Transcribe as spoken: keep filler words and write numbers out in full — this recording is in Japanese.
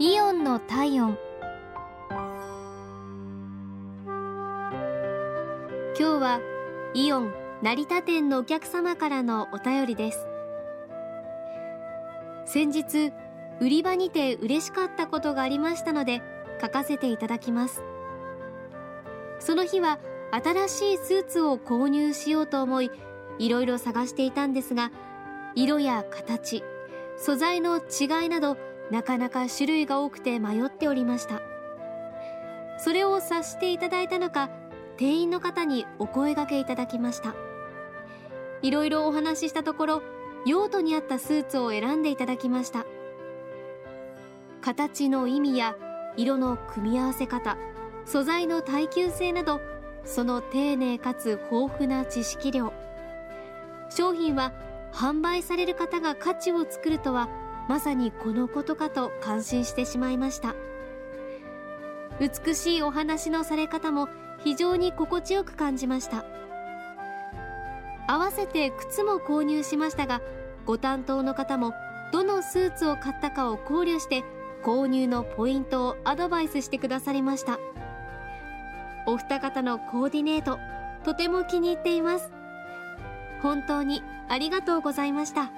イオンの体温。今日はイオン成田店のお客様からのお便りです。先日売り場にて嬉しかったことがありましたので書かせていただきます。その日は新しいスーツを購入しようと思い、いろいろ探していたんですが、色や形、素材の違いなどなかなか種類が多くて迷っておりました。それを察していただいたのか、店員の方にお声掛けいただきました。いろいろお話ししたところ、用途に合ったスーツを選んでいただきました。形の意味や色の組み合わせ方、素材の耐久性など、その丁寧かつ豊富な知識量。商品は販売される方が価値を作るとは、まさにこのことかと感心してしまいました。美しいお話のされ方も非常に心地よく感じました。合わせて靴も購入しましたが、ご担当の方もどのスーツを買ったかを考慮して、購入のポイントをアドバイスしてくださりました。お二方のコーディネート、とても気に入っています。本当にありがとうございました。